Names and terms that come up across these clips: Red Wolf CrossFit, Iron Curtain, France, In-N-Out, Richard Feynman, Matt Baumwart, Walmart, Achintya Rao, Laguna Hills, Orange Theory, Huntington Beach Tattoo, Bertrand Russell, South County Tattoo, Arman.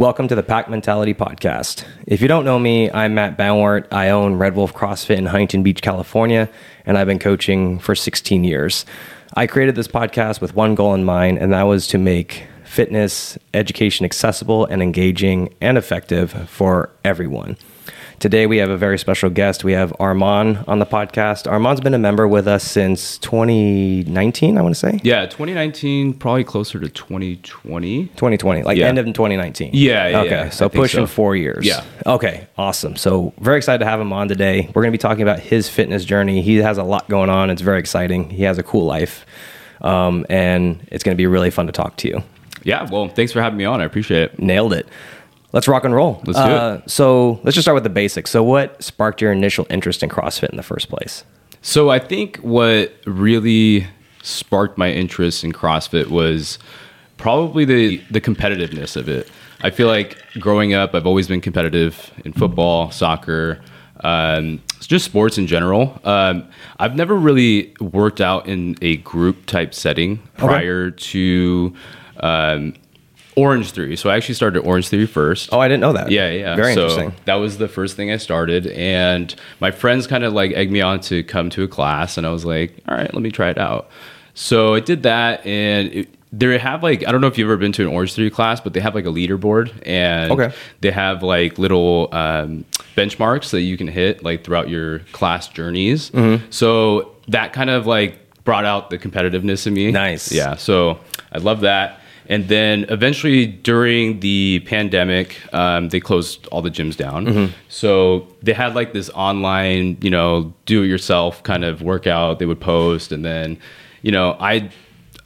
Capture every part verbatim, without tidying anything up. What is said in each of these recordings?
Welcome to the Pack Mentality Podcast. If you don't know me, I'm Matt Baumwart. I own Red Wolf CrossFit in Huntington Beach, California, and I've been coaching for sixteen years. I created this podcast with one goal in mind, and that was to make fitness education accessible and engaging and effective for everyone. Today, we have a very special guest. We have Arman on the podcast. Arman's been a member with us since twenty nineteen, I want to say. Yeah, twenty nineteen, probably closer to twenty twenty. twenty twenty, like yeah. End of twenty nineteen. Yeah, yeah. Okay, yeah, so pushing so. four years. Yeah. Okay, awesome. So very excited to have him on today. We're going to be talking about his fitness journey. He has a lot going on. It's very exciting. He has a cool life, um, and it's going to be really fun to talk to you. Yeah, well, thanks for having me on. I appreciate it. Nailed it. Let's rock and roll. Let's do uh, it. So let's just start with the basics. So what sparked your initial interest in CrossFit in the first place? So I think what really sparked my interest in CrossFit was probably the, the competitiveness of it. I feel like growing up, I've always been competitive in football, soccer, um, just sports in general. Um, I've never really worked out in a group type setting prior okay. to... Um, Orange Theory. So I actually started Orange Theory first. Oh, I didn't know that. Yeah, yeah. Very so interesting. That was the first thing I started. And my friends kind of like egged me on to come to a class. And I was like, all right, let me try it out. So I did that. And it, they have like, I don't know if you've ever been to an Orange Theory class, but they have like a leaderboard. And okay. they have like little um, benchmarks that you can hit like throughout your class journeys. Mm-hmm. So that kind of like brought out the competitiveness in me. Nice. Yeah. So I love that. And then eventually during the pandemic, um, they closed all the gyms down. Mm-hmm. So they had like this online, you know, do it yourself kind of workout they would post. And then, you know, I,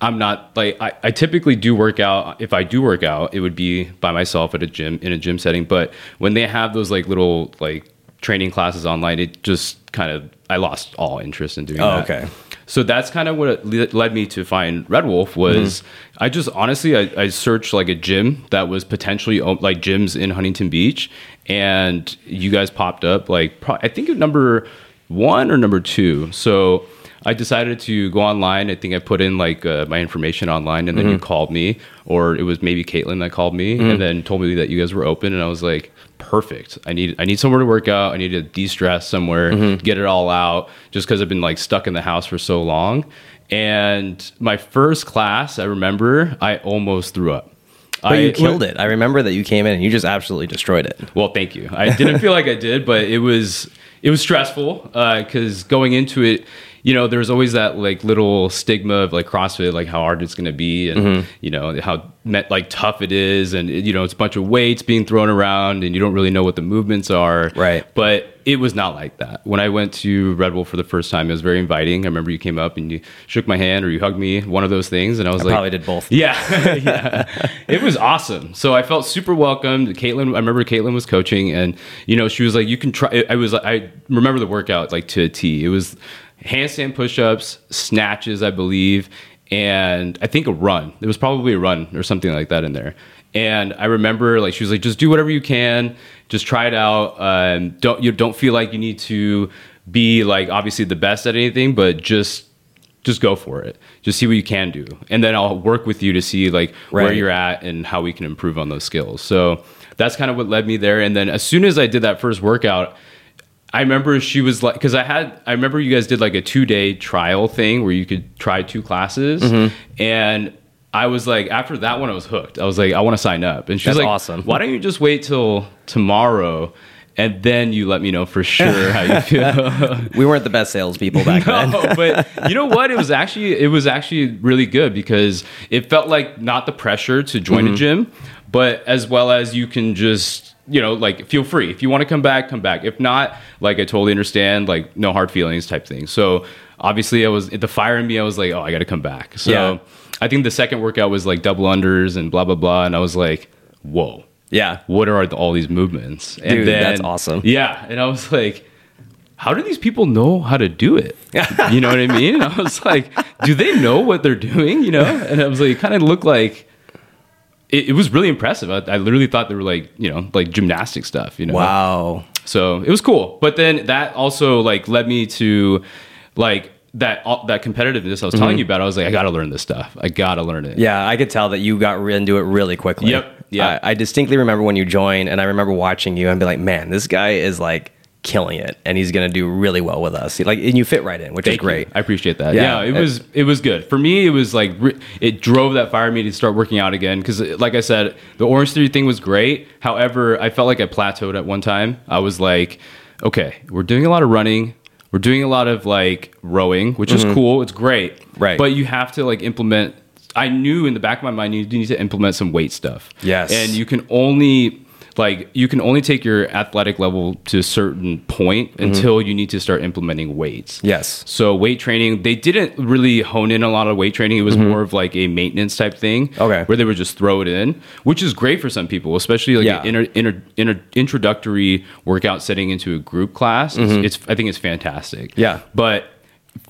I'm not like, I, I typically do work out. If I do work out, it would be by myself at a gym, in a gym setting. But when they have those like little like training classes online, it just kind of, I lost all interest in doing oh, that. Okay. So that's kind of what led me to find Red Wolf was mm-hmm. I just honestly, I, I searched like a gym that was potentially like gyms in Huntington Beach, and you guys popped up like, pro- I think number one or number two. So I decided to go online. I think I put in like uh, my information online, and then mm-hmm. you called me, or it was maybe Caitlin that called me mm-hmm. and then told me that you guys were open. And I was like, perfect. I need I need somewhere to work out. I need to de-stress somewhere, mm-hmm. get it all out, just because I've been like stuck in the house for so long. And my first class, I remember, I almost threw up. But I, you killed it. I remember that you came in and you just absolutely destroyed it. Well, thank you. I didn't feel like I did, but it was it was stressful because uh, going into it, you know, there's always that like little stigma of like CrossFit, like how hard it's going to be and, mm-hmm. you know, how like tough it is. And, you know, it's a bunch of weights being thrown around and you don't really know what the movements are. Right. But it was not like that. When I went to Red Wolf for the first time, it was very inviting. I remember you came up and you shook my hand or you hugged me, one of those things. And I was I like, probably did both. Yeah. yeah. It was awesome. So I felt super welcomed. Caitlin, I remember Caitlin was coaching and, you know, she was like, you can try. I was, I remember the workout like to a T. It was handstand push-ups, snatches, I believe, and I think a run. There was probably a run or something like that in there. And I remember, like, she was like, "Just do whatever you can, just try it out. Um, don't you don't feel like you need to be like obviously the best at anything, but just just go for it. Just see what you can do, and then I'll work with you to see like right. where you're at and how we can improve on those skills." So that's kind of what led me there. And then as soon as I did that first workout, I remember she was like, because I had, I remember you guys did like a two day trial thing where you could try two classes. Mm-hmm. And I was like, after that one, I was hooked. I was like, I want to sign up. And she was like, awesome. Why don't you just wait till tomorrow? And then you let me know for sure how you feel. We weren't the best salespeople back no, then. But you know what? It was actually, it was actually really good because it felt like not the pressure to join mm-hmm. a gym, but as well as you can just, you know, like feel free. If you want to come back, come back. If not, like I totally understand, like no hard feelings type thing. So obviously I was, the fire in me, I was like, oh, I got to come back. So yeah. I think the second workout was like double unders and blah, blah, blah. And I was like, whoa. Yeah. What are all these movements? And Dude, then, that's awesome. Yeah. And I was like, how do these people know how to do it? You know what I mean? And I was like, do they know what they're doing? You know? And I was like, kind of look like, It, it was really impressive. I, I literally thought they were like, you know, like gymnastic stuff, you know? Wow. So it was cool. But then that also like led me to like that, all, that competitiveness I was mm-hmm. telling you about. I was like, I got to learn this stuff. I got to learn it. Yeah. I could tell that you got into it really quickly. Yep. Yeah. I, I distinctly remember when you joined, and I remember watching you and be like, man, this guy is like killing it, and he's going to do really well with us. Like, and you fit right in, which Thank is great. You. I appreciate that. Yeah, yeah, it was it was good. For me, it was like, it drove that fire me to start working out again. Because like I said, the Orange Theory thing was great. However, I felt like I plateaued at one time. I was like, okay, we're doing a lot of running. We're doing a lot of like rowing, which mm-hmm. is cool. It's great. Right. But you have to like implement. I knew in the back of my mind, you need to implement some weight stuff. Yes. And you can only... Like, you can only take your athletic level to a certain point mm-hmm. until you need to start implementing weights. Yes. So weight training, they didn't really hone in a lot of weight training. It was mm-hmm. more of like a maintenance type thing. Okay. Where they would just throw it in, which is great for some people, especially like yeah. an inter, inter, inter, introductory workout setting into a group class. Mm-hmm. It's, it's I think it's fantastic. Yeah. But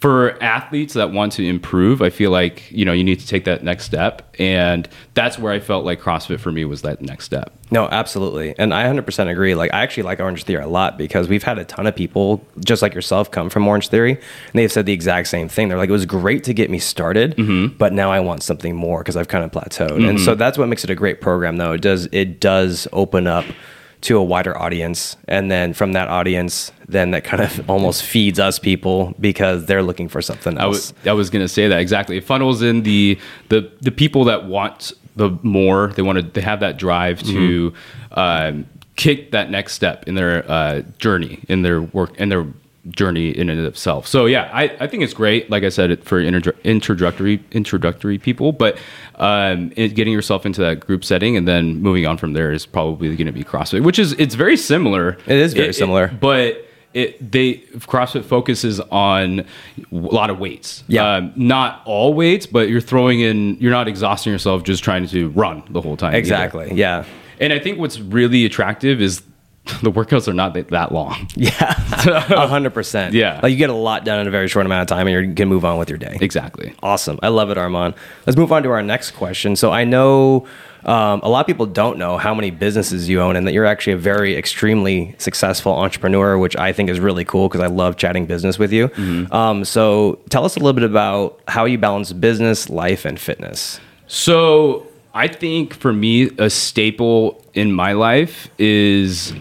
for athletes that want to improve, I feel like, you know, you need to take that next step. And that's where I felt like CrossFit for me was that next step. No, absolutely. And I one hundred percent agree. Like, I actually like Orange Theory a lot because we've had a ton of people just like yourself come from Orange Theory, and they've said the exact same thing. They're like, it was great to get me started, mm-hmm. but now I want something more because I've kind of plateaued. Mm-hmm. And so that's what makes it a great program, though. It does, it does open up to a wider audience, and then from that audience, then that kind of almost feeds us people because they're looking for something else. I, w- I was going to say that exactly. It funnels in the the the people that want the more. They want to. They have that drive to mm-hmm. um, kick that next step in their uh, journey, in their work, in their journey in and of itself. So yeah, I, I think it's great. Like I said, for inter- introductory introductory people, but um, it, getting yourself into that group setting and then moving on from there is probably going to be CrossFit, which is it's very similar. It is very it, similar, it, but it they CrossFit focuses on a lot of weights. Yeah, um, not all weights, but you're throwing in. You're not exhausting yourself just trying to run the whole time. Exactly. Either. Yeah, and I think what's really attractive is the workouts are not that long. Yeah, a hundred percent. Yeah, like you get a lot done in a very short amount of time, and you can move on with your day. Exactly. Awesome. I love it, Arman. Let's move on to our next question. So I know um, a lot of people don't know how many businesses you own, and that you're actually a very extremely successful entrepreneur, which I think is really cool because I love chatting business with you. Mm-hmm. Um, so tell us a little bit about how you balance business, life, and fitness. So I think for me, a staple in my life is.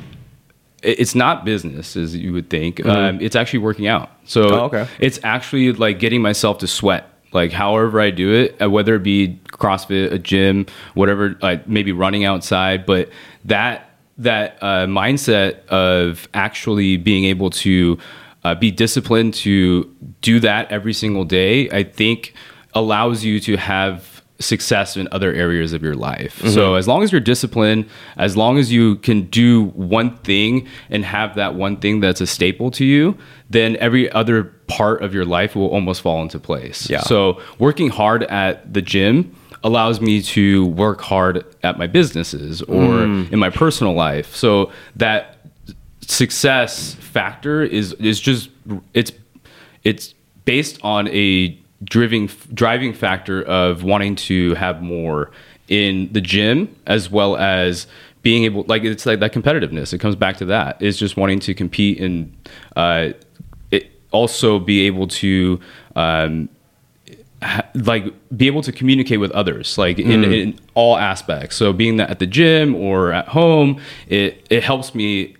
It's not business, as you would think. Mm-hmm. Um, it's actually working out. So oh, okay. It's actually like getting myself to sweat. Like however I do it, whether it be CrossFit, a gym, whatever, like maybe running outside. But that that uh, mindset of actually being able to uh, be disciplined to do that every single day, I think allows you to have success in other areas of your life. Mm-hmm. So as long as you're disciplined, as long as you can do one thing and have that one thing that's a staple to you, then every other part of your life will almost fall into place. Yeah. So working hard at the gym allows me to work hard at my businesses or mm. in my personal life. So that success factor is is just it's it's based on a driving driving factor of wanting to have more in the gym, as well as being able, like it's like that competitiveness. It comes back to that. It's just wanting to compete and uh, it also be able to um, ha- like be able to communicate with others, like in, mm. in all aspects. So being that at the gym or at home, it it helps me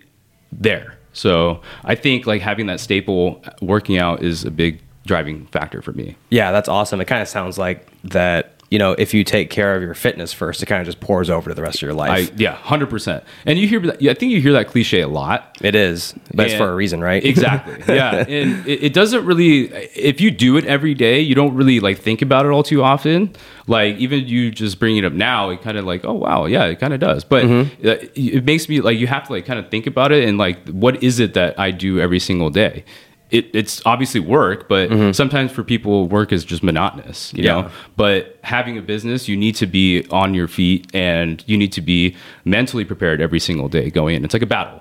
there. So I think like having that staple working out is a big driving factor for me. Yeah, that's awesome. It kind of sounds like that, you know, if you take care of your fitness first, it kind of just pours over to the rest of your life. I, yeah, one hundred percent. And you hear that, I think you hear that cliche a lot. It is, but and it's for a reason, right? Exactly. Yeah. And it, it doesn't really, if you do it every day, you don't really like think about it all too often. Like even you just bring it up now, it kind of like, oh wow, yeah, it kind of does. But mm-hmm. it, it makes me like, you have to like kind of think about it and like, what is it that I do every single day? It, it's obviously work, but mm-hmm. sometimes for people, work is just monotonous, you yeah. know? But having a business, you need to be on your feet and you need to be mentally prepared every single day going in. It's like a battle.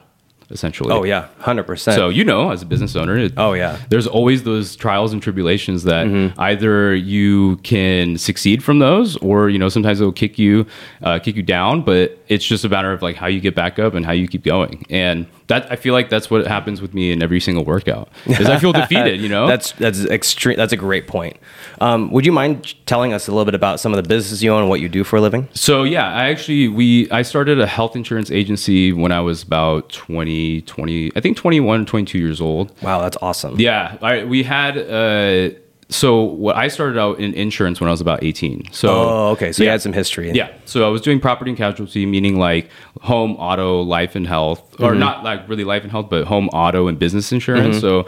essentially. Oh yeah, one hundred percent. So, you know, as a business owner, it, oh yeah, there's always those trials and tribulations that mm-hmm. either you can succeed from those, or, you know, sometimes it'll kick you, uh, kick you down, but it's just a matter of like how you get back up and how you keep going. And that, I feel like that's what happens with me in every single workout, because I feel defeated, you know? That's, that's extreme. That's a great point. Um, would you mind telling us a little bit about some of the businesses you own and what you do for a living? So yeah, I actually, we, I started a health insurance agency when I was about twenty, twenty, I think twenty-one, twenty-two years old. Wow. That's awesome. Yeah. I, we had, uh, so what I started out in insurance when I was about eighteen. So, oh, okay. So yeah. You had some history. Yeah. So I was doing property and casualty, meaning like home, auto, life and health, mm-hmm. or not like really life and health, but home, auto and business insurance. Mm-hmm. So,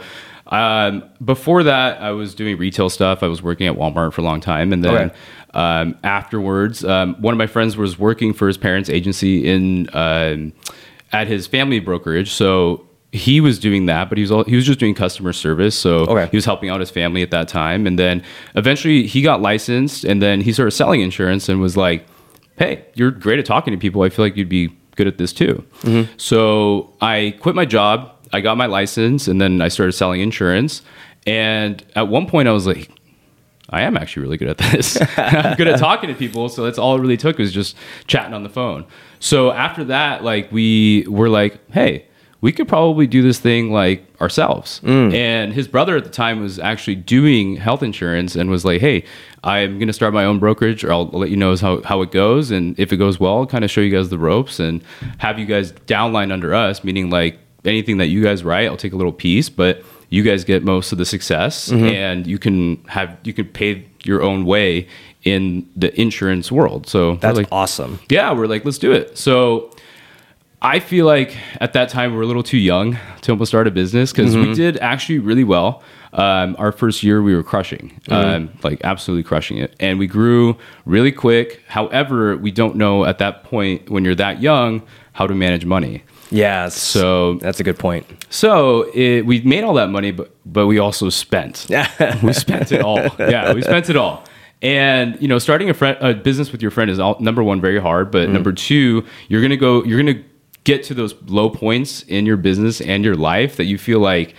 um, before that I was doing retail stuff. I was working at Walmart for a long time. And then, okay. um, afterwards, um, one of my friends was working for his parents' agency in, um, at his family brokerage. So, he was doing that, but he was all, he was just doing customer service. So okay. he was helping out his family at that time. And then eventually he got licensed, and then he started selling insurance and was like, hey, you're great at talking to people. I feel like you'd be good at this too. Mm-hmm. So I quit my job. I got my license, and then I started selling insurance. And at one point I was like, I am actually really good at this. I'm good at talking to people. So that's all it really took, was just chatting on the phone. So after that, like we were like, hey, we could probably do this thing like ourselves. Mm. And his brother at the time was actually doing health insurance and was like, hey, I'm going to start my own brokerage, or I'll let you know how, how it goes. And if it goes well, I'll kind of show you guys the ropes and have you guys downline under us, meaning like anything that you guys write, I'll take a little piece, but you guys get most of the success, mm-hmm. and you can have, you can pay your own way in the insurance world. So that's like, awesome. Yeah. We're like, let's do it. So I feel like at that time we were a little too young to almost start a business, because mm-hmm. we did actually really well. Um, our first year we were crushing, mm-hmm. um, like absolutely crushing it. And we grew really quick. However, we don't know at that point when you're that young how to manage money. Yeah. So that's a good point. So it, we made all that money, but, but we also spent. we spent it all. Yeah, we spent it all. And, you know, starting a, friend, a business with your friend is all, number one, very hard. But mm-hmm. number two, you're going to go, you're going to get to those low points in your business and your life that you feel like,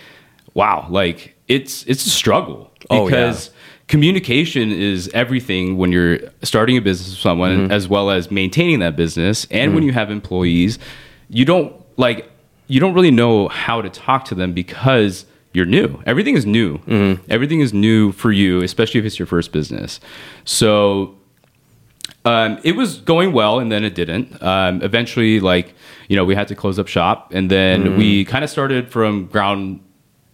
wow, like it's, it's a struggle, because oh, yeah. communication is everything when you're starting a business with someone, mm-hmm. as well as maintaining that business. And mm-hmm. when you have employees, you don't like, you don't really know how to talk to them, because you're new. Everything is new. Mm-hmm. Everything is new for you, especially if it's your first business. So, Um, it was going well, and then it didn't. Um, eventually, like, you know, we had to close up shop, and then mm. we kind of started from ground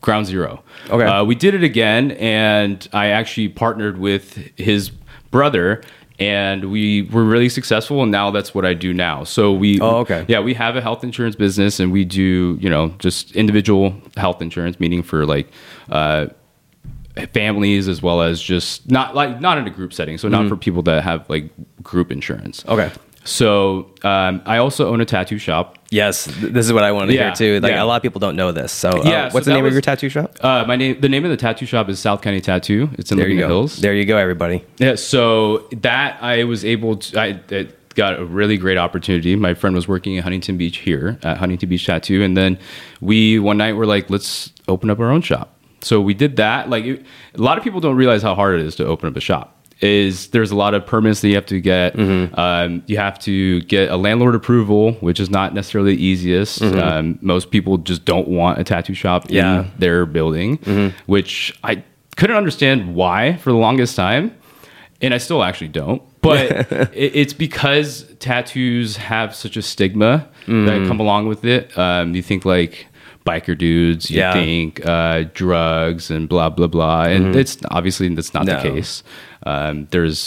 ground zero. Okay. Uh, we did it again, and I actually partnered with his brother, and we were really successful, and now that's what I do now. So we, oh, okay. yeah, we have a health insurance business, and we do, you know, just individual health insurance, meaning for like, uh, families, as well as just not like not in a group setting, so not mm-hmm. for people that have like group insurance. Okay. So um I also own a tattoo shop. Yes, this is what I wanted to yeah, hear too. Like yeah. a lot of people don't know this. So yeah, uh, what's so the name was, of your tattoo shop? Uh my name the name of the tattoo shop is South County Tattoo. It's in there Laguna Hills. There you go, everybody. Yeah, so that I was able to I it, got a really great opportunity. My friend was working in Huntington Beach here at Huntington Beach Tattoo, and then we one night were like, let's open up our own shop. So we did that. Like it, a lot of people don't realize how hard it is to open up a shop. Is there's a lot of permits that you have to get. Mm-hmm. Um, you have to get a landlord approval, which is not necessarily the easiest. Mm-hmm. Um, most people just don't want a tattoo shop yeah. in their building, mm-hmm. which I couldn't understand why for the longest time. And I still actually don't. But it, it's because tattoos have such a stigma mm. that come along with it. Um, you think like... biker dudes, you yeah. think uh, drugs and blah, blah, blah. And mm-hmm. it's obviously, that's not no. the case. Um, there's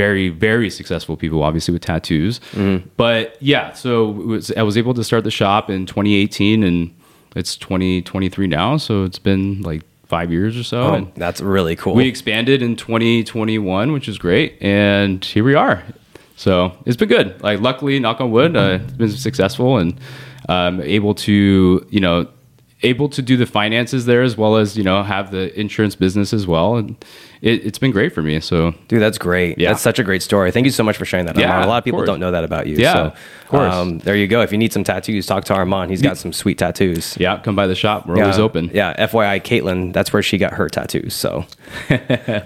very, very successful people, obviously, with tattoos. Mm-hmm. But yeah, so it was, I was able to start the shop in twenty eighteen, and it's twenty twenty-three now. So it's been like five years or so. Oh, and that's really cool. We expanded in twenty twenty-one, which is great. And here we are. So it's been good. Like, luckily, knock on wood, mm-hmm. uh, it's been successful, and um, able to, you know, able to do the finances there as well as, you know, have the insurance business as well. And it, it's been great for me. So, dude, that's great. Yeah. That's such a great story. Thank you so much for sharing that. Yeah, Arman. A lot of people don't know that about you. Yeah, so, of course. Um, there you go. If you need some tattoos, talk to Arman. He's got some sweet tattoos. Yeah. Come by the shop. We're yeah. always open. Yeah. F Y I, Caitlin, that's where she got her tattoos. So,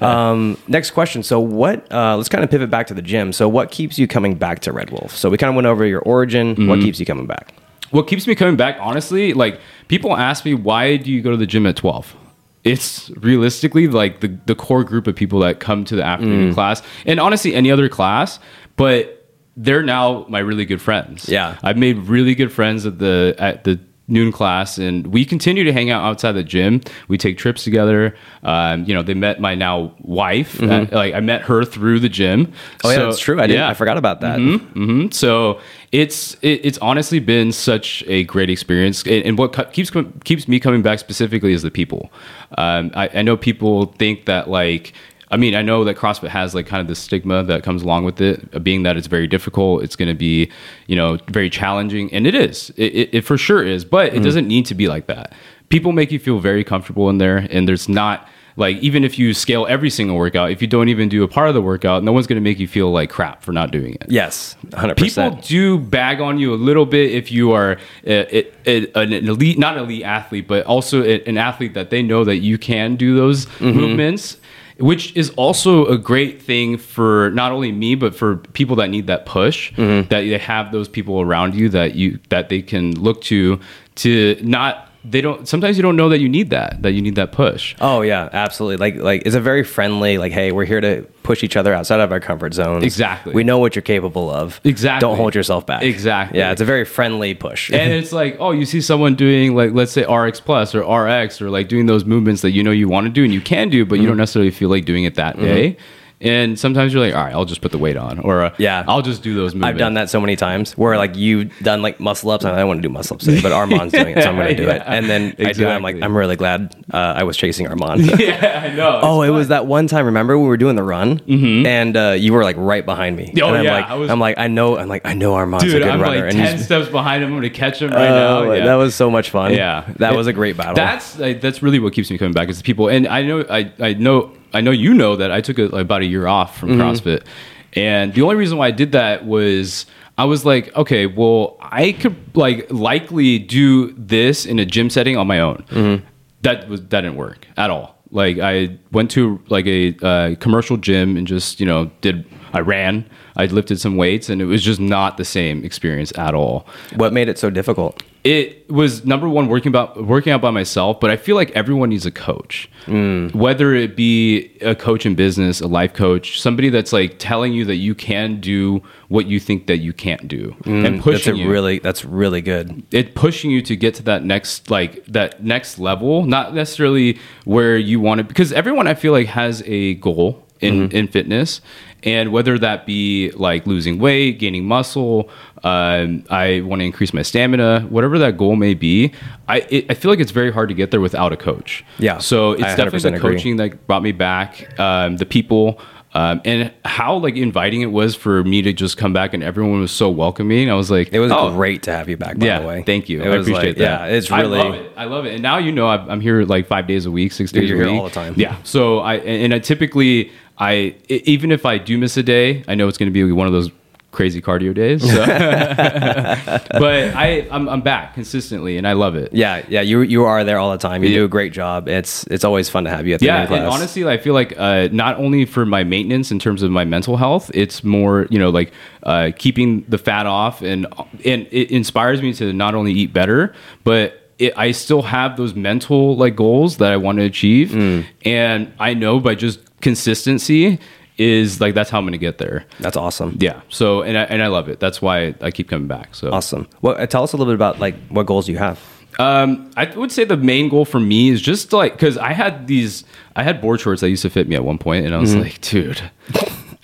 um, next question. So what, uh, let's kind of pivot back to the gym. So what keeps you coming back to Red Wolf? So we kind of went over your origin. Mm-hmm. What keeps you coming back? What keeps me coming back, honestly, like people ask me, why do you go to the gym at twelve? It's realistically like the, the core group of people that come to the afternoon mm. class, and honestly any other class, but they're now my really good friends. Yeah. I've made really good friends at the at the noon class, and we continue to hang out outside the gym. We take trips together. Um, you know, they met my now wife. Mm-hmm. At, like I met her through the gym. Oh so, yeah, that's true. I didn't. Yeah. I forgot about that. Mm-hmm, mm-hmm. So. It's it, it's honestly been such a great experience, and, and what co- keeps co- keeps me coming back specifically is the people. Um, I, I know people think that like, I mean, I know that CrossFit has like kind of the stigma that comes along with it, being that it's very difficult, it's going to be, you know, very challenging, and it is, it, it, it for sure is, but it mm. doesn't need to be like that. People make you feel very comfortable in there, and there's not. Like, even if you scale every single workout, if you don't even do a part of the workout, no one's going to make you feel like crap for not doing it. Yes, one hundred percent. People do bag on you a little bit if you are a, a, a, an elite, not an elite athlete, but also a, an athlete that they know that you can do those mm-hmm. movements, which is also a great thing for not only me, but for people that need that push, mm-hmm. that they have those people around you that you that they can look to to not... They don't. Sometimes you don't know that you need that. That you need that push. Oh yeah, absolutely. Like like it's a very friendly. Like, hey, we're here to push each other outside of our comfort zones. Exactly. We know what you're capable of. Exactly. Don't hold yourself back. Exactly. Yeah, it's a very friendly push. And it's like, oh, you see someone doing like, let's say R X Plus or R X or like doing those movements that you know you want to do and you can do, but mm-hmm. you don't necessarily feel like doing it that mm-hmm. day. And sometimes you're like, all right, I'll just put the weight on, or uh, yeah, I'll just do those movements. I've done that so many times where like you've done like muscle ups, and I don't want to do muscle ups today, but Arman's doing it, so I'm going to do yeah, it. And then exactly. I do it, I'm like, I'm really glad uh, I was chasing Arman. Yeah, I know. Oh, fun. It was that one time. Remember we were doing the run, mm-hmm. and uh, you were like right behind me. Oh and I'm yeah, like, I was, I'm like, I know, I'm like, I know Arman's dude, a good I'm runner. Like and ten he's, steps behind him. I'm going to catch him right uh, now. Yeah. That was so much fun. Yeah, that it, was a great battle. That's like, that's really what keeps me coming back is the people, and I know, I I know. I know you know that I took a, about a year off from mm-hmm. CrossFit, and the only reason why I did that was I was like, okay, well, I could like likely do this in a gym setting on my own. Mm-hmm. That was that didn't work at all. Like I went to like a uh, commercial gym and just you know did I ran, I lifted some weights, and it was just not the same experience at all. What made it so difficult? It was number one working about working out by myself, but I feel like everyone needs a coach, mm. whether it be a coach in business, a life coach, somebody that's like telling you that you can do what you think that you can't do, mm. and pushing that's a you. Really, that's really good. It pushing you to get to that next like that next level, not necessarily where you want it, because everyone I feel like has a goal in mm-hmm. in fitness. And whether that be like losing weight, gaining muscle, um, I want to increase my stamina, whatever that goal may be, I it, I feel like it's very hard to get there without a coach. Yeah. So it's I definitely the agree. Coaching that brought me back, um, the people, um, and how like inviting it was for me to just come back, and everyone was so welcoming. I was like, it was oh, great to have you back. By yeah, the way, thank you. It I appreciate like, that. Yeah, it's really. I love it. I love it. And now you know I'm here like five days a week, six days You're a week. You're here all the time. Yeah. So I and I typically. I even if I do miss a day, I know it's going to be one of those crazy cardio days. So. But I, I'm I'm back consistently, and I love it. Yeah, yeah, you you are there all the time. You yeah. do a great job. It's it's always fun to have you at the yeah, end of class. Yeah, and honestly, I feel like uh, not only for my maintenance in terms of my mental health, it's more you know like uh, keeping the fat off, and and it inspires me to not only eat better, but It, I still have those mental like goals that I want to achieve, mm. and I know by just consistency is like that's how I'm going to get there. That's awesome. Yeah. So and I, and I love it. That's why I keep coming back. So awesome. Well, tell us a little bit about like what goals you have. Um, I would say the main goal for me is just like because I had these I had board shorts that used to fit me at one point, and I was mm-hmm. like, dude.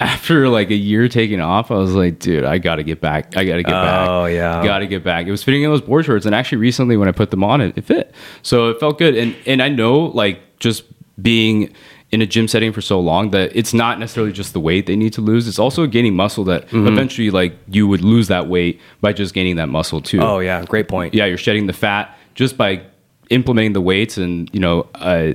After like a year taking off, I was like, dude, I got to get back. I got to get oh, back. Oh, yeah. Got to get back. It was fitting in those board shorts. And actually recently when I put them on, it, it fit. So it felt good. And and I know like just being in a gym setting for so long that it's not necessarily just the weight they need to lose. It's also gaining muscle that mm-hmm. eventually like you would lose that weight by just gaining that muscle too. Oh, yeah. Great point. Yeah. You're shedding the fat just by implementing the weights and, you know, uh,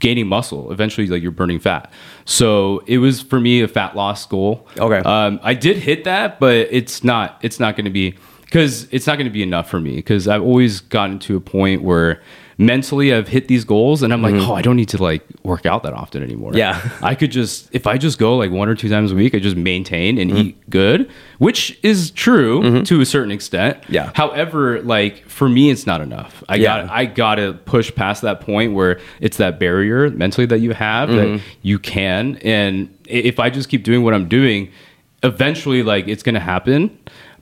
gaining muscle, eventually like you're burning fat. So it was for me a fat loss goal. Okay. Um, I did hit that, but it's not, it's not going to be, cause it's not going to be enough for me. Cause I've always gotten to a point where mentally I've hit these goals and I'm like, mm-hmm. oh, I don't need to like work out that often anymore. Yeah. I could just, if I just go like one or two times a week, I just maintain and mm-hmm. eat good, which is true mm-hmm. to a certain extent. Yeah. However, like for me, it's not enough. I yeah. got, I got to push past that point where it's that barrier mentally that you have mm-hmm. that you can. And if I just keep doing what I'm doing, eventually like it's going to happen.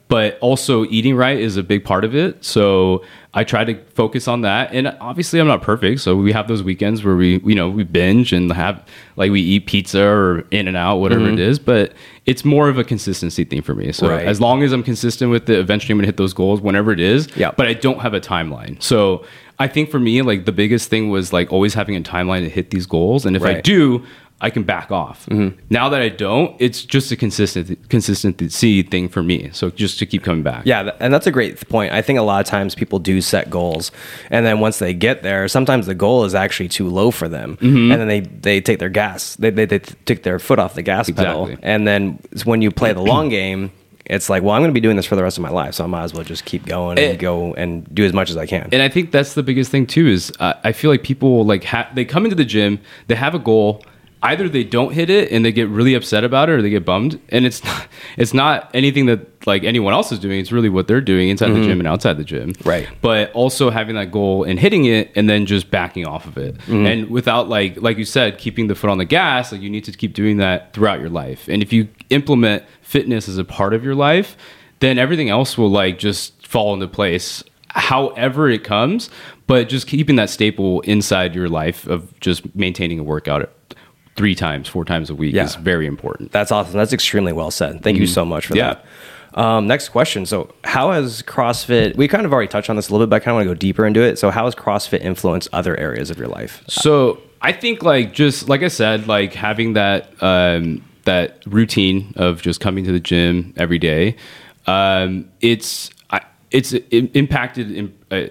But also eating right is a big part of it. So I try to focus on that. And obviously I'm not perfect. So we have those weekends where we, you know, we binge and have like we eat pizza or In-N-Out, whatever mm-hmm. it is. But it's more of a consistency thing for me. So right. as long as I'm consistent with it, eventually I'm going to hit those goals whenever it is. Yeah. But I don't have a timeline. So I think for me, like the biggest thing was like always having a timeline to hit these goals. And if right. I do, I can back off. Mm-hmm. Now that I don't, it's just a consistent consistency thing for me. So just to keep coming back. Yeah. And that's a great point. I think a lot of times people do set goals. And then once they get there, sometimes the goal is actually too low for them. Mm-hmm. And then they, they take their gas. They, they, they take their foot off the gas pedal. Exactly. And then when you play the long game, it's like, well, I'm going to be doing this for the rest of my life. So I might as well just keep going and, and go and do as much as I can. And I think that's the biggest thing too, is uh, I feel like people like ha- they come into the gym, they have a goal. Either they don't hit it and they get really upset about it or they get bummed. And it's not, it's not anything that like anyone else is doing. It's really what they're doing inside mm-hmm. the gym and outside the gym. Right. But also having that goal and hitting it and then just backing off of it. Mm-hmm. And without like, like you said, keeping the foot on the gas, like you need to keep doing that throughout your life. And if you implement fitness as a part of your life, then everything else will like just fall into place however it comes. But just keeping that staple inside your life of just maintaining a workout three times, four times a week yeah. is very important. That's awesome. That's extremely well said. Thank mm-hmm. you so much for yeah. that. Um, next question. So how has CrossFit, we kind of already touched on this a little bit, but I kind of want to go deeper into it. So how has CrossFit influenced other areas of your life? So I think like, just like I said, like having that, um, that routine of just coming to the gym every day, um, it's, I, it's it impacted, in, uh,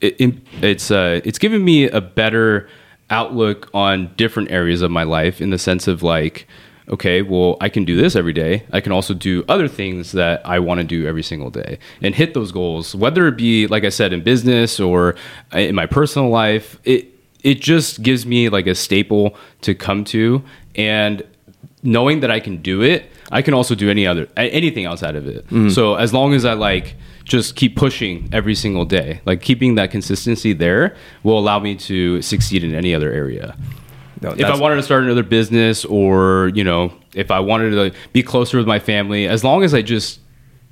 it, in, it's, uh, it's given me a better outlook on different areas of my life in the sense of like, okay, well, I can do this every day. I can also do other things that I want to do every single day and hit those goals, whether it be, like I said, in business or in my personal life. It, it just gives me like a staple to come to, and knowing that I can do it, I can also do any other, anything outside of it. Mm. So as long as I like just keep pushing every single day, like keeping that consistency there will allow me to succeed in any other area. No, if I wanted to start another business, or, you know, if I wanted to like, be closer with my family, as long as I just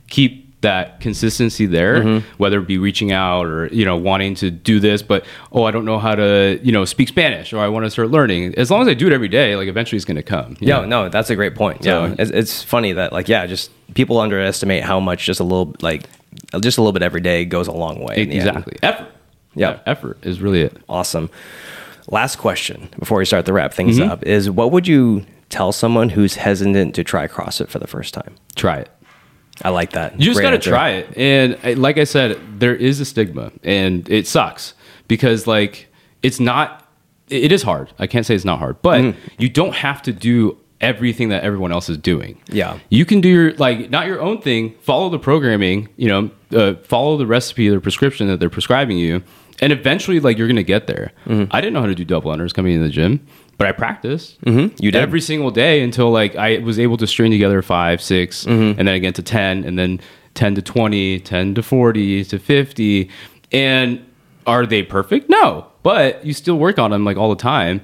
keep that consistency there, mm-hmm. whether it be reaching out or, you know, wanting to do this, but, oh, I don't know how to, you know, speak Spanish, or I want to start learning. As long as I do it every day, like eventually it's going to come. Yeah. No, that's a great point. So yeah. It's, it's funny that like, yeah, just people underestimate how much just a little, like just a little bit every day goes a long way. Exactly. Effort. Yeah. yeah. Effort is really it. Awesome. Last question before we start to wrap things mm-hmm. up is, what would you tell someone who's hesitant to try CrossFit for the first time? Try it. I like that. You just got to try it. And like I said, there is a stigma, and it sucks because like it's not, it is hard. I can't say it's not hard, but mm-hmm. you don't have to do everything that everyone else is doing. Yeah. You can do your, like, not your own thing, follow the programming, you know, uh, follow the recipe, the prescription that they're prescribing you. And eventually, like, you're going to get there. Mm-hmm. I didn't know how to do double unders coming into the gym, but I practiced mm-hmm. you did. every single day until, like, I was able to string together five, six, mm-hmm. and then again to ten, and then ten to twenty, ten to forty, to fifty. And are they perfect? No. But you still work on them, like, all the time.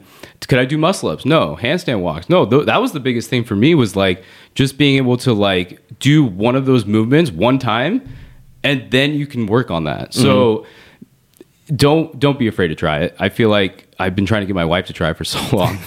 Could I do muscle-ups? No. Handstand walks? No. Th- that was the biggest thing for me, was, like, just being able to, like, do one of those movements one time, and then you can work on that. Mm-hmm. So Don't don't be afraid to try it. I feel like I've been trying to get my wife to try it for so long.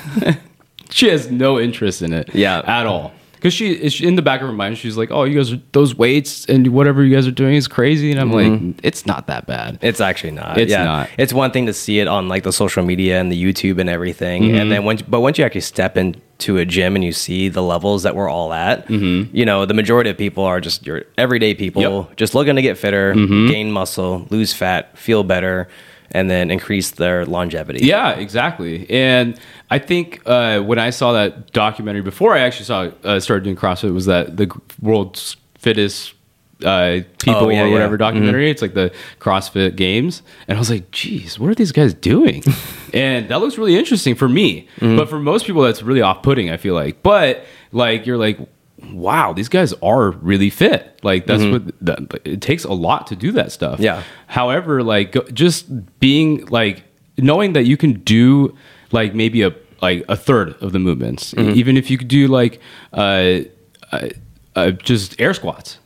She has no interest in it, yeah, at all. Because she is in the back of her mind, she's like, "Oh, you guys are those weights and whatever you guys are doing is crazy." And I'm mm-hmm. like, "It's not that bad. It's actually not. It's yeah. not. It's one thing to see it on like the social media and the YouTube and everything, mm-hmm. and then once, but once you actually step in to a gym and you see the levels that we're all at, mm-hmm. you know, the majority of people are just your everyday people, yep. just looking to get fitter, mm-hmm. gain muscle, lose fat, feel better, and then increase their longevity. Yeah, exactly. And I think uh, when I saw that documentary before I actually saw uh, started doing CrossFit, was that the world's fittest uh, people oh, yeah, or whatever yeah. documentary. Mm-hmm. It's like the CrossFit Games. And I was like, geez, what are these guys doing? And that looks really interesting for me. Mm-hmm. But for most people, that's really off-putting, I feel like. But like you're like, wow, these guys are really fit. Like that's mm-hmm. what that, it takes a lot to do that stuff. Yeah. However, like go, just being like knowing that you can do like maybe a like a third of the movements, mm-hmm. even if you could do like uh, uh, uh, just air squats.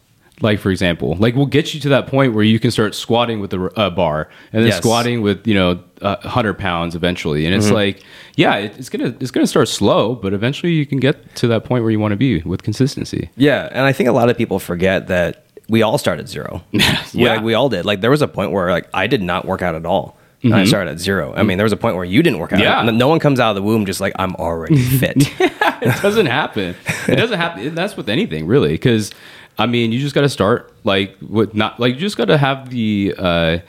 Like for example, like we'll get you to that point where you can start squatting with a uh, bar and then yes. squatting with you know uh, one hundred pounds eventually, and it's mm-hmm. like yeah, it, it's gonna it's gonna start slow, but eventually you can get to that point where you want to be with consistency. Yeah, and I think a lot of people forget that we all start at zero. yeah, we, like, we all did. Like there was a point where like I did not work out at all. Mm-hmm. I started at zero. I mean, there was a point where you didn't work out. Yeah. No one comes out of the womb just like, I'm already fit. yeah, it doesn't happen. It doesn't happen. That's with anything, really. Because, I mean, you just got to start like with not like you just got to have the uh,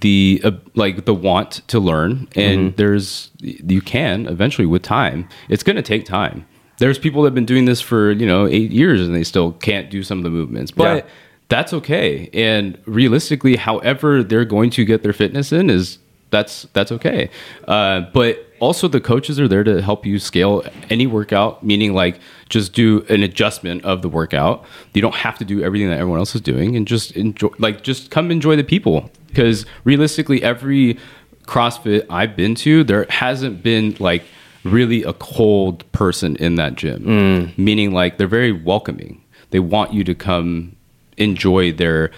the uh, like the want to learn. And mm-hmm. there's you can eventually with time. It's going to take time. There's people that have been doing this for, you know, eight years and they still can't do some of the movements. But yeah. that's okay. And realistically, however they're going to get their fitness in is that's that's okay. Uh, but also the coaches are there to help you scale any workout, meaning like just do an adjustment of the workout. You don't have to do everything that everyone else is doing, and just enjoy, like just come enjoy the people, because realistically every CrossFit I've been to, there hasn't been like really a cold person in that gym, mm. meaning like they're very welcoming. They want you to come enjoy their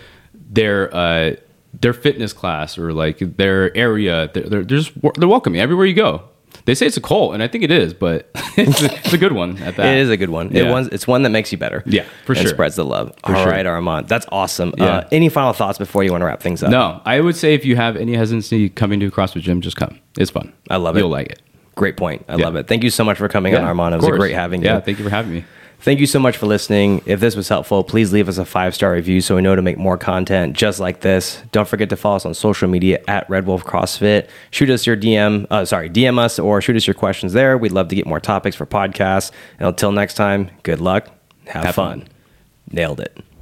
their uh their fitness class or like their area. They're, they're just they're welcoming everywhere you go. They say it's a cult, and I think it is, but it's, a, it's a good one at that. It is a good one. Yeah. It was, it's one that makes you better. Yeah, for sure. It spreads the love. For All sure. right, Arman. That's awesome. Yeah. Uh, any final thoughts before you want to wrap things up? No, I would say if you have any hesitancy coming to a CrossFit gym, just come. It's fun. I love it. You'll like it. Great point. I yeah. love it. Thank you so much for coming yeah, on, Arman. It was great having you. Yeah, thank you for having me. Thank you so much for listening. If this was helpful, please leave us a five-star review so we know to make more content just like this. Don't forget to follow us on social media at Red Wolf CrossFit. Shoot us your D M, uh, sorry, D M us or shoot us your questions there. We'd love to get more topics for podcasts. And until next time, good luck. Have, Have fun. fun. Nailed it.